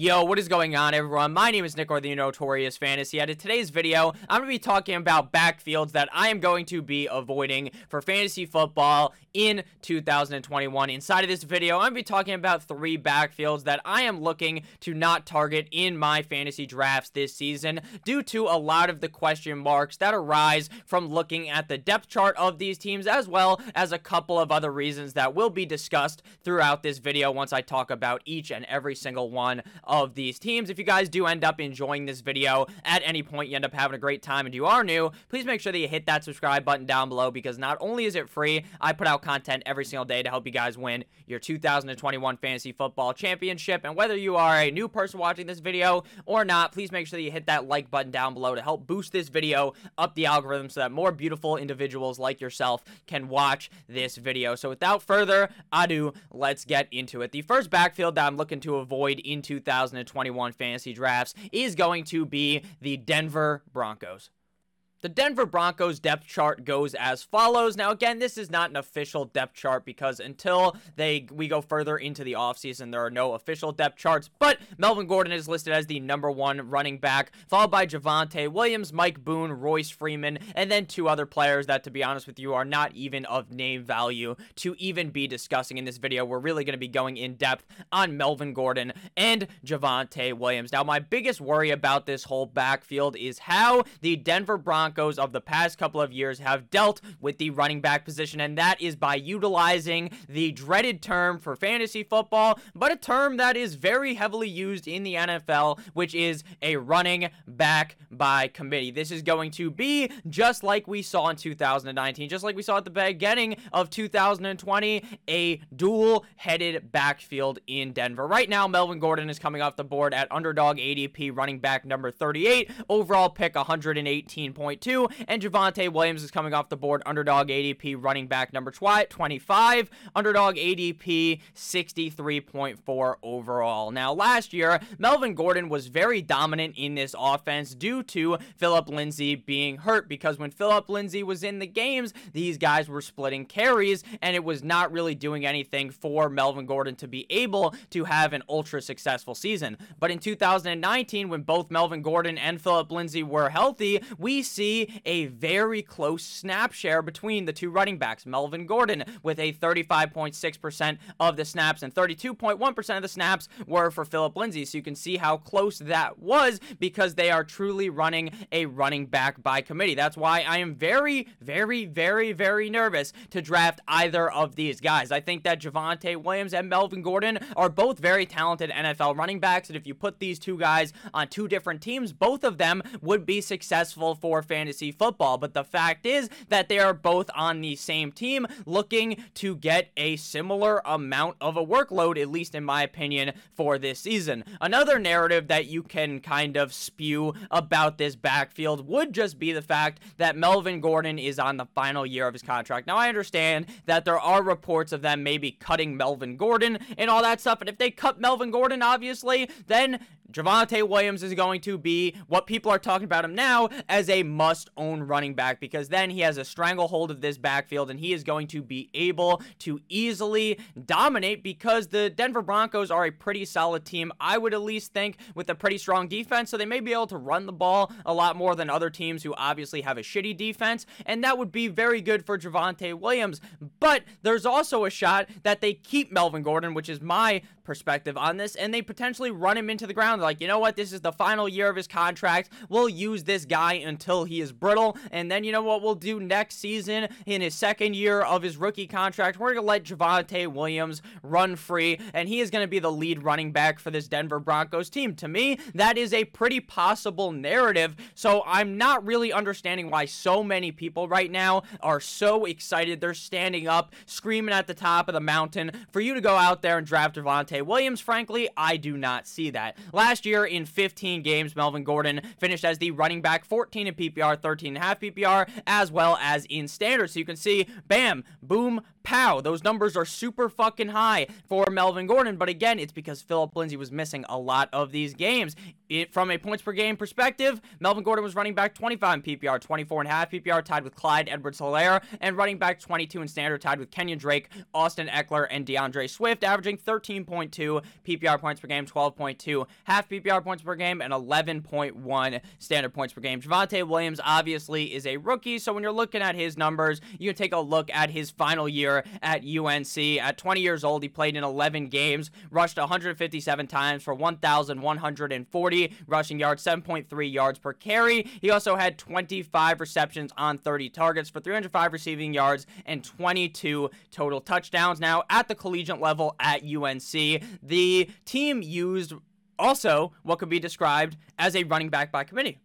Yo, what is going on, everyone? My name is Nick, or the Notorious Fantasy, and in today's video, I'm going to be talking about backfields that I am going to be avoiding for fantasy football in 2021. Inside of this video, I'm going to be talking about three backfields that I am looking to not target in my fantasy drafts this season due to a lot of the question marks that arise from looking at the depth chart of these teams, as well as a couple of other reasons that will be discussed throughout this video once I talk about each and every single one of these teams. If you guys do end up enjoying this video at any point, you end up having a great time, and you are new, please make sure that you hit that subscribe button down below, because not only is it free, I put out content every single day to help you guys win your 2021 fantasy football championship. And whether you are a new person watching this video or not, please make sure that you hit that like button down below to help boost this video up the algorithm so that more beautiful individuals like yourself can watch this video. So without further ado, let's get into it. The first backfield that I'm looking to avoid in 2021 fantasy drafts is going to be the Denver Broncos. The Denver Broncos depth chart goes as follows. Now, again, this is not an official depth chart because until we go further into the offseason, there are no official depth charts, but Melvin Gordon is listed as the #1 running back, followed by Javonte Williams, Mike Boone, Royce Freeman, and then two other players that, to be honest with you, are not even of name value to even be discussing in this video. We're really going to be going in depth on Melvin Gordon and Javonte Williams. Now, my biggest worry about this whole backfield is how the Denver Broncos of the past couple of years have dealt with the running back position, and that is by utilizing the dreaded term for fantasy football, but a term that is very heavily used in the NFL, which is a running back by committee. This is going to be just like we saw in 2019, just like we saw at the beginning of 2020, a dual-headed backfield in Denver. Right now, Melvin Gordon is coming off the board at underdog ADP running back number 38, overall pick 118.2. And Javonte Williams is coming off the board underdog ADP running back number 25, underdog ADP 63.4 overall. Now, last year, Melvin Gordon was very dominant in this offense due to Phillip Lindsay being hurt, because when Phillip Lindsay was in the games, these guys were splitting carries, and it was not really doing anything for Melvin Gordon to be able to have an ultra successful season. But in 2019, when both Melvin Gordon and Phillip Lindsay were healthy, we see a very close snap share between the two running backs. Melvin Gordon with a 35.6% of the snaps, and 32.1% of the snaps were for Phillip Lindsay. So you can see how close that was, because they are truly running a running back by committee. That's why I am very, very, very, very nervous to draft either of these guys. I think that Javonte Williams and Melvin Gordon are both very talented NFL running backs, and if you put these two guys on two different teams, both of them would be successful for fantasy football. But the fact is that they are both on the same team looking to get a similar amount of a workload, at least in my opinion, for this season. Another narrative that you can kind of spew about this backfield would just be the fact that Melvin Gordon is on the final year of his contract. Now, I understand that there are reports of them maybe cutting Melvin Gordon and all that stuff, and if they cut Melvin Gordon, obviously, then Javonte Williams is going to be what people are talking about him now as a must-own running back, because then he has a stranglehold of this backfield, and he is going to be able to easily dominate, because the Denver Broncos are a pretty solid team, I would at least think, with a pretty strong defense, so they may be able to run the ball a lot more than other teams who obviously have a shitty defense, and that would be very good for Javonte Williams. But there's also a shot that they keep Melvin Gordon, which is my perspective on this, and they potentially run him into the ground. Like, you know what, this is the final year of his contract, we'll use this guy until he is brittle, and then you know what we'll do next season in his second year of his rookie contract, we're gonna let Javonte Williams run free, and he is gonna be the lead running back for this Denver Broncos team. To me, that is a pretty possible narrative, so I'm not really understanding why so many people right now are so excited. They're standing up, screaming at the top of the mountain for you to go out there and draft Javonte Williams. Frankly, I do not see that. Last Last year in 15 games, Melvin Gordon finished as the running back 14 in PPR, 13.5 PPR, as well as in standard. So you can see, bam, boom, pow. Those numbers are super fucking high for Melvin Gordon. But again, it's because Phillip Lindsay was missing a lot of these games. From a points per game perspective, Melvin Gordon was running back 25 in PPR, 24.5 PPR, tied with Clyde Edwards-Helaire, and running back 22 in standard, tied with Kenyon Drake, Austin Eckler, and DeAndre Swift, averaging 13.2 PPR points per game, 12.2 half PPR points per game, and 11.1 standard points per game. Javonte Williams obviously is a rookie, so when you're looking at his numbers, you can take a look at his final year at UNC. At 20 years old, he played in 11 games, rushed 157 times for 1,140 rushing yards, 7.3 yards per carry. He also had 25 receptions on 30 targets for 305 receiving yards and 22 total touchdowns. Now, at the collegiate level at UNC, the team used also what could be described as a running back by committee.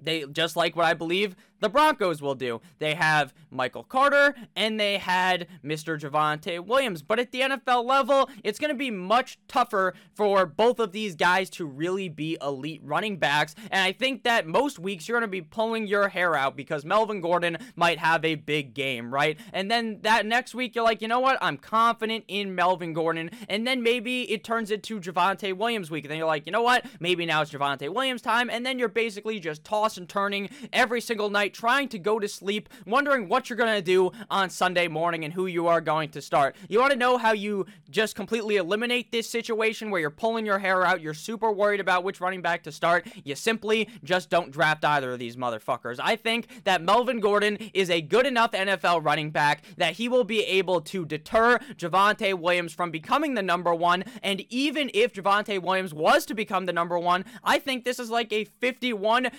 They, just like what I believe the Broncos will do, they have Michael Carter and they had Mr. Javonte Williams. But at the NFL level, it's going to be much tougher for both of these guys to really be elite running backs. And I think that most weeks you're going to be pulling your hair out because Melvin Gordon might have a big game, right? And then that next week, you're like, you know what? I'm confident in Melvin Gordon. And then maybe it turns into Javonte Williams week. And then you're like, you know what? Maybe now it's Javonte Williams time. And then you're basically just tossing and turning every single night, trying to go to sleep, wondering what you're going to do on Sunday morning and who you are going to start. You want to know how you just completely eliminate this situation where you're pulling your hair out, you're super worried about which running back to start? You simply just don't draft either of these motherfuckers. I think that Melvin Gordon is a good enough NFL running back that he will be able to deter Javonte Williams from becoming the number one, and even if Javonte Williams was to become the number one, I think this is like a 51-49%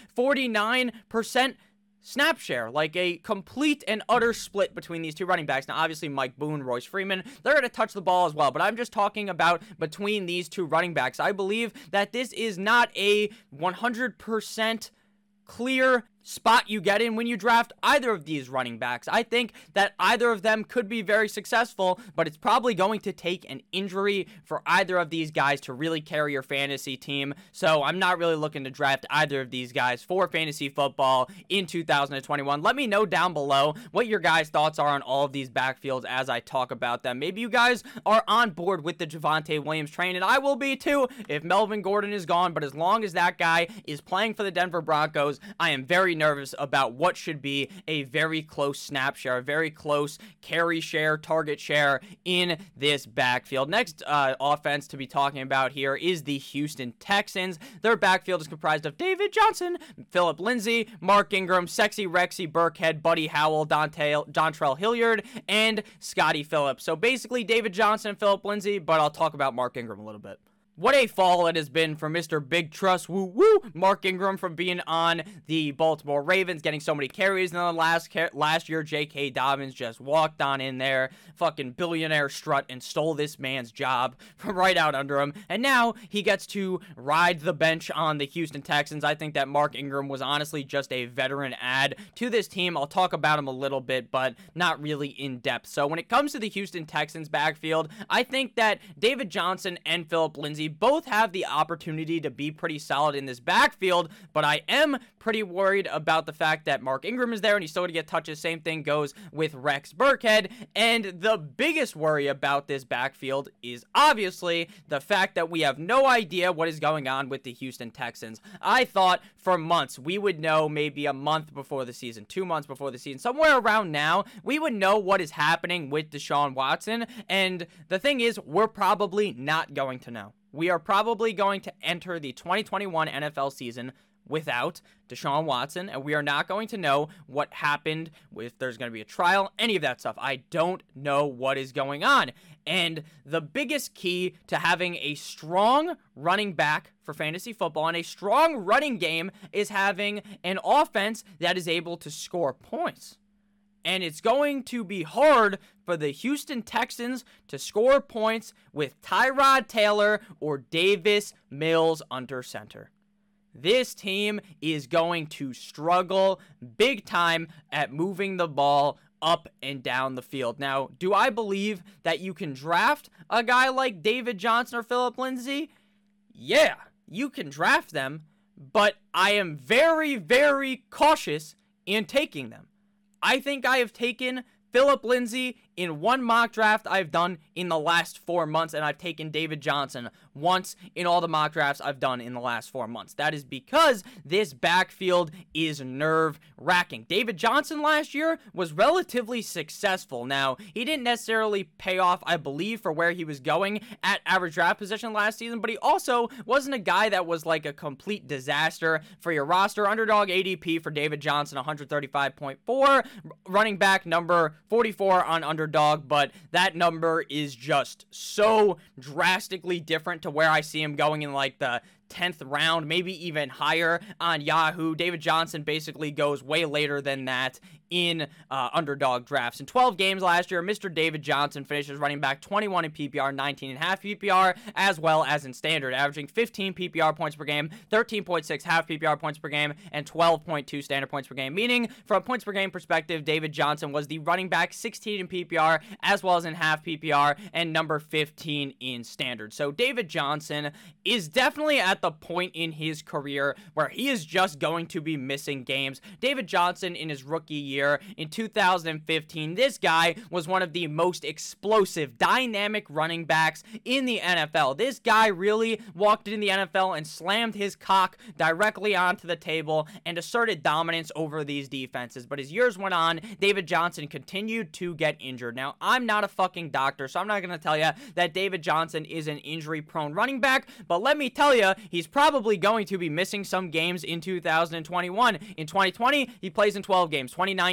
snap share, like a complete and utter split between these two running backs. Now, obviously, Mike Boone, Royce Freeman, they're going to touch the ball as well, but I'm just talking about between these two running backs. I believe that this is not a 100% clear spot you get in when you draft either of these running backs. I think that either of them could be very successful, but it's probably going to take an injury for either of these guys to really carry your fantasy team. So I'm not really looking to draft either of these guys for fantasy football in 2021. Let me know down below what your guys' thoughts are on all of these backfields as I talk about them. Maybe you guys are on board with the Javonte Williams train, and I will be too if Melvin Gordon is gone, but as long as that guy is playing for the Denver Broncos, I am very nervous about what should be a very close snap share, a very close carry share, target share in this backfield. Next offense to be talking about here is the Houston Texans. Their backfield is comprised of David Johnson, Phillip Lindsay, Mark Ingram, Sexy Rexy Burkhead, Buddy Howell, Dontrell Hilliard, and Scotty Phillips. So basically David Johnson and Phillip Lindsay, but I'll talk about Mark Ingram a little bit. What a fall it has been for Mr. Big Trust, Mark Ingram, from being on the Baltimore Ravens, getting so many carries in the last year. J.K. Dobbins just walked on in there, fucking billionaire strut, and stole this man's job from right out under him, and now he gets to ride the bench on the Houston Texans. I think that Mark Ingram was honestly just a veteran add to this team. I'll talk about him a little bit, but not really in depth. So when it comes to the Houston Texans backfield, I think that David Johnson and Phillip Lindsay both have the opportunity to be pretty solid in this backfield, but I am pretty worried about the fact that Mark Ingram is there and he's still going to get touches. Same thing goes with Rex Burkhead, and the biggest worry about this backfield is obviously the fact that we have no idea what is going on with the Houston Texans. I thought for months we would know, maybe a month before the season, 2 months before the season, somewhere around now, we would know what is happening with Deshaun Watson, and the thing is, we're probably not going to know. We are probably going to enter the 2021 NFL season without Deshaun Watson, and we are not going to know what happened, if there's going to be a trial, any of that stuff. I don't know what is going on. And the biggest key to having a strong running back for fantasy football and a strong running game is having an offense that is able to score points. And it's going to be hard for the Houston Texans to score points with Tyrod Taylor or Davis Mills under center. This team is going to struggle big time at moving the ball up and down the field. Now, do I believe that you can draft a guy like David Johnson or Phillip Lindsay? Yeah. you can draft them, but I am very, very cautious in taking them. I think I have taken Phillip Lindsay in one mock draft I've done in the last 4 months, and I've taken David Johnson once in all the mock drafts I've done in the last 4 months. That is because this backfield is nerve-wracking. David Johnson last year was relatively successful. Now, he didn't necessarily pay off, I believe, for where he was going at average draft position last season, but he also wasn't a guy that was like a complete disaster for your roster. Underdog ADP for David Johnson, 135.4, running back number 44 on Underdog, but that number is just so drastically different to where I see him going in like the 10th round, maybe even higher on Yahoo. David Johnson basically goes way later than that in Underdog drafts. In 12 games last year, Mr. David Johnson finishes running back 21 in PPR, 19.5 PPR, as well as in standard, averaging 15 PPR points per game, 13.6 half PPR points per game, and 12.2 standard points per game, meaning from a points per game perspective, David Johnson was the running back 16 in PPR, as well as in half PPR, and number 15 in standard. So David Johnson is definitely at the point in his career where he is just going to be missing games. David Johnson in his rookie year in 2015, this guy was one of the most explosive, dynamic running backs in the NFL. This guy really walked in the NFL and slammed his cock directly onto the table and asserted dominance over these defenses. But as years went on, David Johnson continued to get injured. Now, I'm not a fucking doctor, so I'm not going to tell you that David Johnson is an injury-prone running back, but let me tell you, he's probably going to be missing some games in 2021. In 2020, he plays in 12 games. 2019,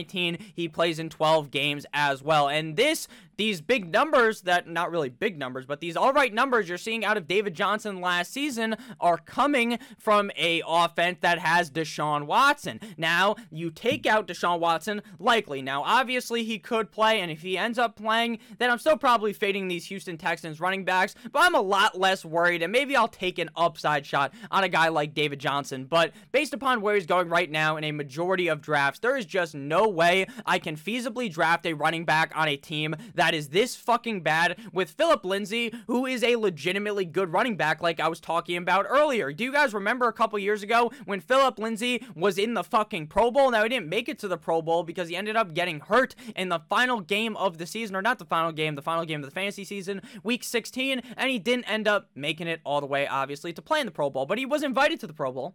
he plays in 12 games as well. And these big numbers, that not really big numbers, but these all right numbers you're seeing out of David Johnson last season are coming from a offense that has Deshaun Watson. Now, you take out Deshaun Watson likely. Now, obviously, he could play, and if he ends up playing, then I'm still probably fading these Houston Texans running backs, but I'm a lot less worried, and maybe I'll take an upside shot on a guy like David Johnson. But based upon where he's going right now in a majority of drafts, there is just no way I can feasibly draft a running back on a team that is this fucking bad with Phillip Lindsay, who is a legitimately good running back like I was talking about earlier. Do you guys remember a couple years ago when Phillip Lindsay was in the fucking Pro Bowl? Now, he didn't make it to the Pro Bowl because he ended up getting hurt in the final game of the season, or not the final game of the fantasy season, week 16, and he didn't end up making it all the way, obviously, to play in the Pro Bowl, but he was invited to the Pro Bowl.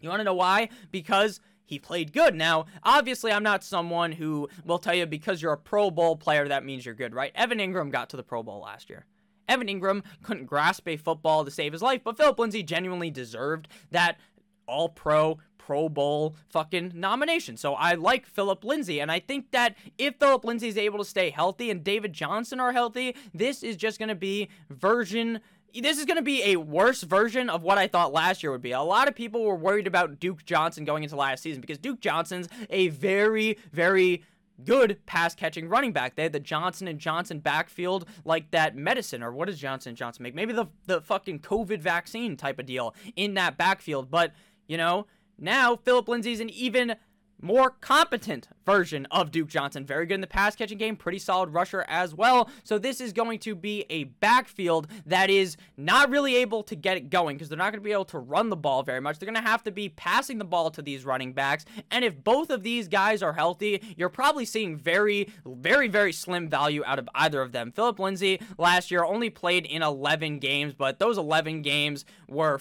You want to know why? Because he played good. Now, obviously, I'm not someone who will tell you because you're a Pro Bowl player, that means you're good, right? Evan Ingram got to the Pro Bowl last year. Evan Ingram couldn't grasp a football to save his life, but Phillip Lindsay genuinely deserved that All-Pro, Pro Bowl fucking nomination. So I like Phillip Lindsay, and I think that if Phillip Lindsay is able to stay healthy and David Johnson are healthy, this is just going to be This is going to be a worse version of what I thought last year would be. A lot of people were worried about Duke Johnson going into last season because Duke Johnson's a very, very good pass-catching running back. They had the Johnson & Johnson backfield like that medicine, or what does Johnson & Johnson make? Maybe the fucking COVID vaccine type of deal in that backfield. But, you know, now Phillip Lindsay's an even more competent version of Duke Johnson. Very good in the pass-catching game, pretty solid rusher as well. So this is going to be a backfield that is not really able to get it going because they're not going to be able to run the ball very much. They're going to have to be passing the ball to these running backs, and if both of these guys are healthy, you're probably seeing very, very, very slim value out of either of them. Phillip Lindsay last year only played in 11 games, but those 11 games were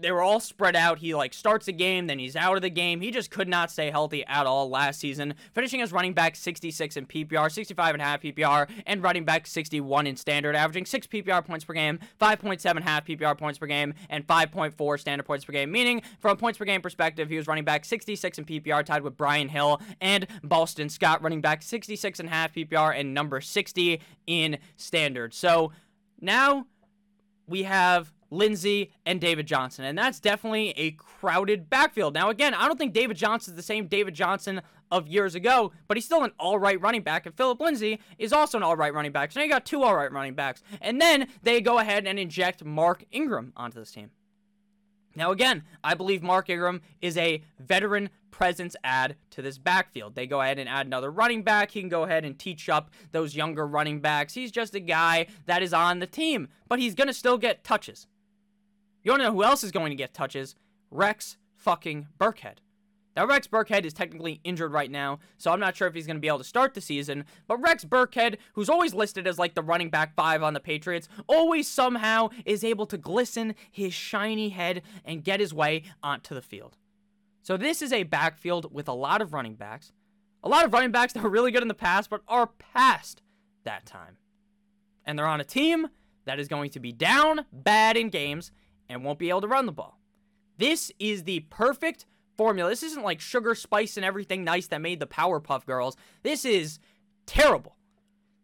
they were all spread out. He starts a game, then he's out of the game. He just could not stay healthy at all last season, finishing as running back 66 in PPR, 65 and a half PPR, and running back 61 in standard, averaging 6 PPR points per game, 5.7 half PPR points per game, and 5.4 standard points per game, meaning from a points per game perspective, he was running back 66 in PPR, tied with Brian Hill and Boston Scott, running back 66 and a half PPR, and number 60 in standard. So now we have Lindsay and David Johnson, and that's definitely a crowded backfield. Now, again, I don't think David Johnson is the same David Johnson of years ago, but he's still an all-right running back, and Phillip Lindsay is also an all-right running back, so now you got two all-right running backs, and then they go ahead and inject Mark Ingram onto this team. Now, again, I believe Mark Ingram is a veteran presence add to this backfield. They go ahead and add another running back. He can go ahead and teach up those younger running backs. He's just a guy that is on the team, but he's going to still get touches. You want to know who else is going to get touches? Rex fucking Burkhead. Now, Rex Burkhead is technically injured right now, so I'm not sure if he's going to be able to start the season, but Rex Burkhead, who's always listed as like the running back 5 on the Patriots, always somehow is able to glisten his shiny head and get his way onto the field. So this is a backfield with a lot of running backs. A lot of running backs that were really good in the past, but are past that time. And they're on a team that is going to be down bad in games and won't be able to run the ball. This is the perfect formula. This isn't like sugar, spice, and everything nice that made the Powerpuff Girls. This is terrible.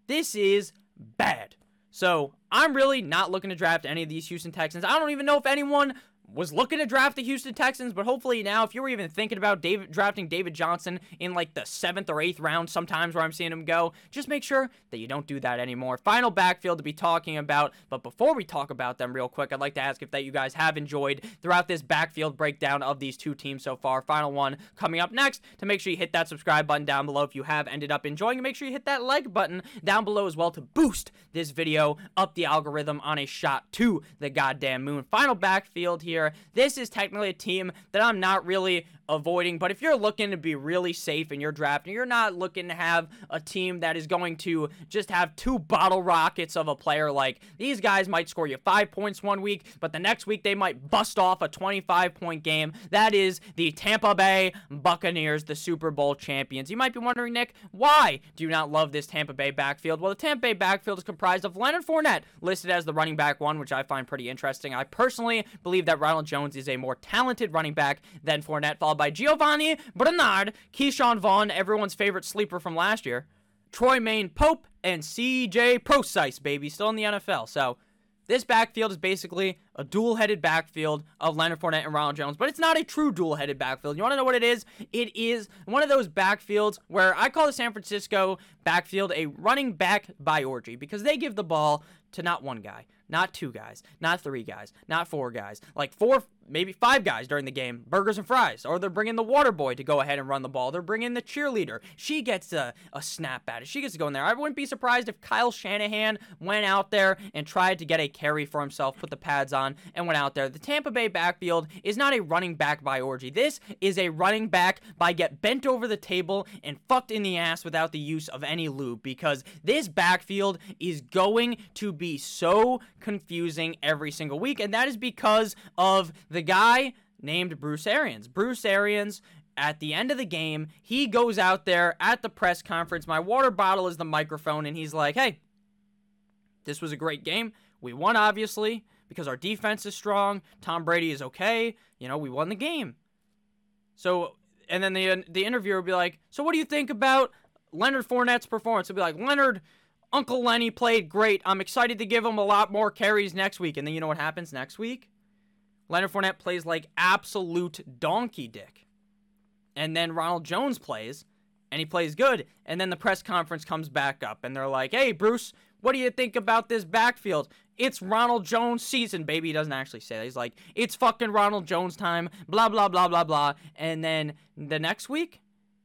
This is bad. So I'm really not looking to draft any of these Houston Texans. I don't even know if anyone was looking to draft the Houston Texans, but hopefully now, if you were even thinking about drafting David Johnson in like the 7th or 8th round, sometimes where I'm seeing him go, just make sure that you don't do that anymore. Final backfield to be talking about, but before we talk about them real quick, I'd like to ask if that you guys have enjoyed throughout this backfield breakdown of these two teams so far. Final one coming up next, to make sure you hit that subscribe button down below if you have ended up enjoying, and make sure you hit that like button down below as well to boost this video up the algorithm on a shot to the goddamn moon. Final backfield here. This is technically a team that I'm not really avoiding, but if you're looking to be really safe in your draft and you're not looking to have a team that is going to just have 2 bottle rockets of a player, like these guys might score you 5 points one week, but the next week they might bust off a 25-point game, that is the Tampa Bay Buccaneers, the Super Bowl champions. You might be wondering, Nick, why do you not love this Tampa Bay backfield? Well, the Tampa Bay backfield is comprised of Leonard Fournette, listed as the running back 1, which I find pretty interesting. I personally believe that Ronald Jones is a more talented running back than Fournette, followed by Giovanni Bernard, Keyshawn Vaughn, everyone's favorite sleeper from last year, Troymaine Pope, and CJ Procise, baby, still in the NFL. So this backfield is basically a dual-headed backfield of Leonard Fournette and Ronald Jones, but it's not a true dual-headed backfield. You want to know what it is? It is one of those backfields where I call the San Francisco backfield a running back by orgy, because they give the ball to not one guy, not 2 guys, not 3 guys, not 4 guys, like 4, maybe 5 guys during the game, burgers and fries, or they're bringing the water boy to go ahead and run the ball. They're bringing the cheerleader. She gets a snap at it. She gets to go in there. I wouldn't be surprised if Kyle Shanahan went out there and tried to get a carry for himself, put the pads on, and went out there. The Tampa Bay backfield is not a running back by orgy. This is a running back by get bent over the table and fucked in the ass without the use of any lube, because this backfield is going to be so confusing every single week, and that is because of the guy named Bruce Arians. Bruce Arians, at the end of the game, he goes out there at the press conference, my water bottle is the microphone, and he's like, hey, this was a great game. We won, obviously, because our defense is strong. Tom Brady is okay. You know, we won the game. So, and then the interviewer would be like, so what do you think about Leonard Fournette's performance? He'll be like, Leonard, Uncle Lenny played great. I'm excited to give him a lot more carries next week. And then you know what happens next week? Leonard Fournette plays like absolute donkey dick. And then Ronald Jones plays, and he plays good. And then the press conference comes back up, and they're like, hey, Bruce, what do you think about this backfield? It's Ronald Jones season, baby. He doesn't actually say that. He's like, it's fucking Ronald Jones time, blah, blah, blah, blah, blah. And then the next week,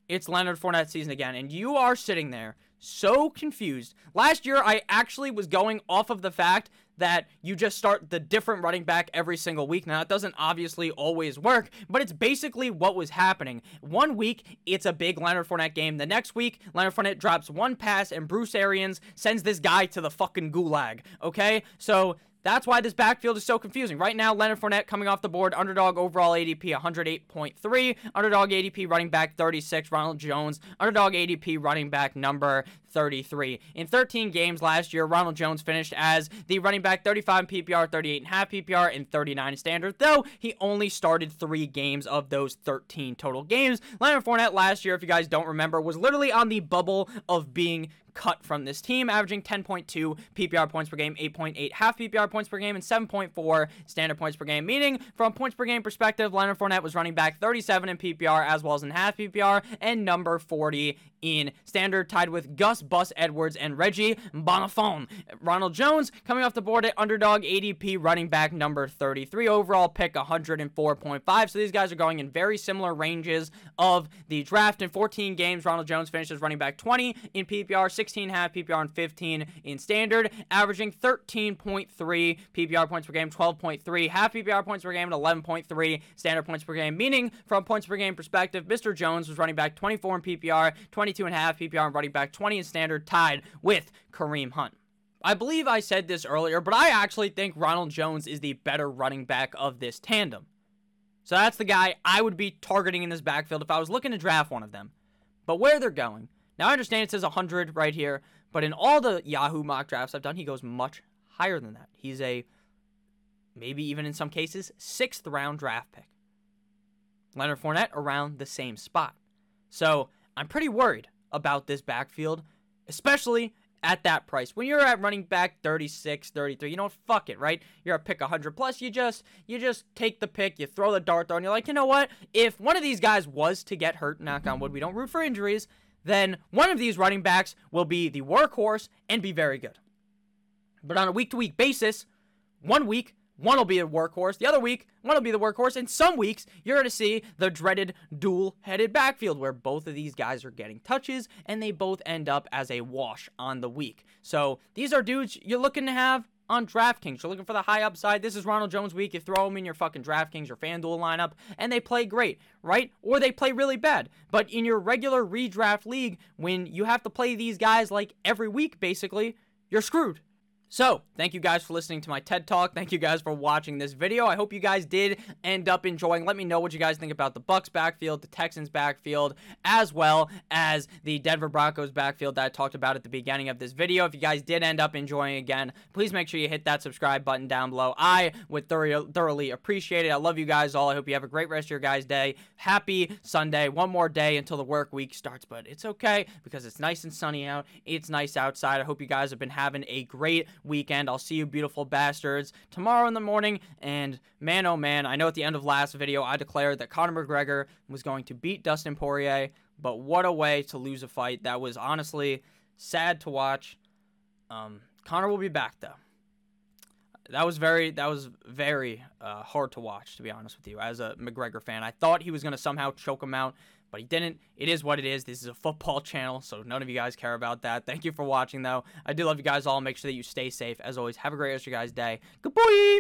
it's Leonard Fournette season again. And you are sitting there so confused. Last year, I actually was going off of the fact that you just start the different running back every single week. Now, it doesn't obviously always work, but it's basically what was happening. One week, it's a big Leonard Fournette game. The next week, Leonard Fournette drops 1 pass, and Bruce Arians sends this guy to the fucking gulag, okay? So that's why this backfield is so confusing. Right now, Leonard Fournette coming off the board, underdog overall ADP 108.3, underdog ADP running back 36, Ronald Jones, underdog ADP running back number 33. In 13 games last year, Ronald Jones finished as the running back 35 in PPR, 38 and half PPR, and 39 in standard, though he only started 3 games of those 13 total games. Leonard Fournette last year, if you guys don't remember, was literally on the bubble of being cut from this team, averaging 10.2 PPR points per game, 8.8 half PPR points per game, and 7.4 standard points per game, meaning from points per game perspective, Leonard Fournette was running back 37 in PPR as well as in half PPR, and number 40 in standard, tied with Gus Bus Edwards and Reggie Bonafon. Ronald Jones coming off the board at underdog ADP running back number 33, overall pick 104.5, so these guys are going in very similar ranges of the draft. In 14 games, Ronald Jones finishes running back 20 in PPR, 16.5 PPR and 15 in standard, averaging 13.3 PPR points per game, 12.3 half PPR points per game, and 11.3 standard points per game, meaning from points per game perspective, Mr. Jones was running back 24 in PPR, 22.5 PPR, and running back 20 in standard, tied with Kareem Hunt. I believe I said this earlier, but I actually think Ronald Jones is the better running back of this tandem. So that's the guy I would be targeting in this backfield if I was looking to draft one of them. But where they're going. Now, I understand it says 100 right here, but in all the Yahoo mock drafts I've done, he goes much higher than that. He's a, maybe even in some cases, 6th round draft pick. Leonard Fournette around the same spot. So I'm pretty worried about this backfield, especially at that price. When you're at running back 36, 33, you know what? Fuck it, right? You're a pick 100 plus. You just take the pick. You throw the dart there, and you're like, you know what? If one of these guys was to get hurt, knock on wood, we don't root for injuries, then one of these running backs will be the workhorse and be very good. But on a week-to-week basis, one week, one will be a workhorse. The other week, one will be the workhorse. And some weeks, you're going to see the dreaded dual-headed backfield where both of these guys are getting touches and they both end up as a wash on the week. So these are dudes you're looking to have on DraftKings. You're looking for the high upside. This is Ronald Jones week. You throw him in your fucking DraftKings or FanDuel lineup and they play great, right? Or they play really bad. But in your regular redraft league, when you have to play these guys like every week, basically, you're screwed. So, thank you guys for listening to my TED Talk. Thank you guys for watching this video. I hope you guys did end up enjoying. Let me know what you guys think about the Bucs backfield, the Texans backfield, as well as the Denver Broncos backfield that I talked about at the beginning of this video. If you guys did end up enjoying again, please make sure you hit that subscribe button down below. I would thoroughly appreciate it. I love you guys all. I hope you have a great rest of your guys' day. Happy Sunday. One more day until the work week starts, but it's okay because it's nice and sunny out. It's nice outside. I hope you guys have been having a great weekend. I'll see you beautiful bastards tomorrow in the morning. And man, oh man, I know at the end of last video I declared that Conor McGregor was going to beat Dustin Poirier, but what a way to lose a fight. That was honestly sad to watch. Conor will be back though. That was very hard to watch, to be honest with you. As a McGregor fan, I thought he was going to somehow choke him out, but he didn't. It is what it is. This is a football channel, so none of you guys care about that. Thank you for watching, though. I do love you guys all. Make sure that you stay safe. As always, have a great rest of your guys' day. Good boy!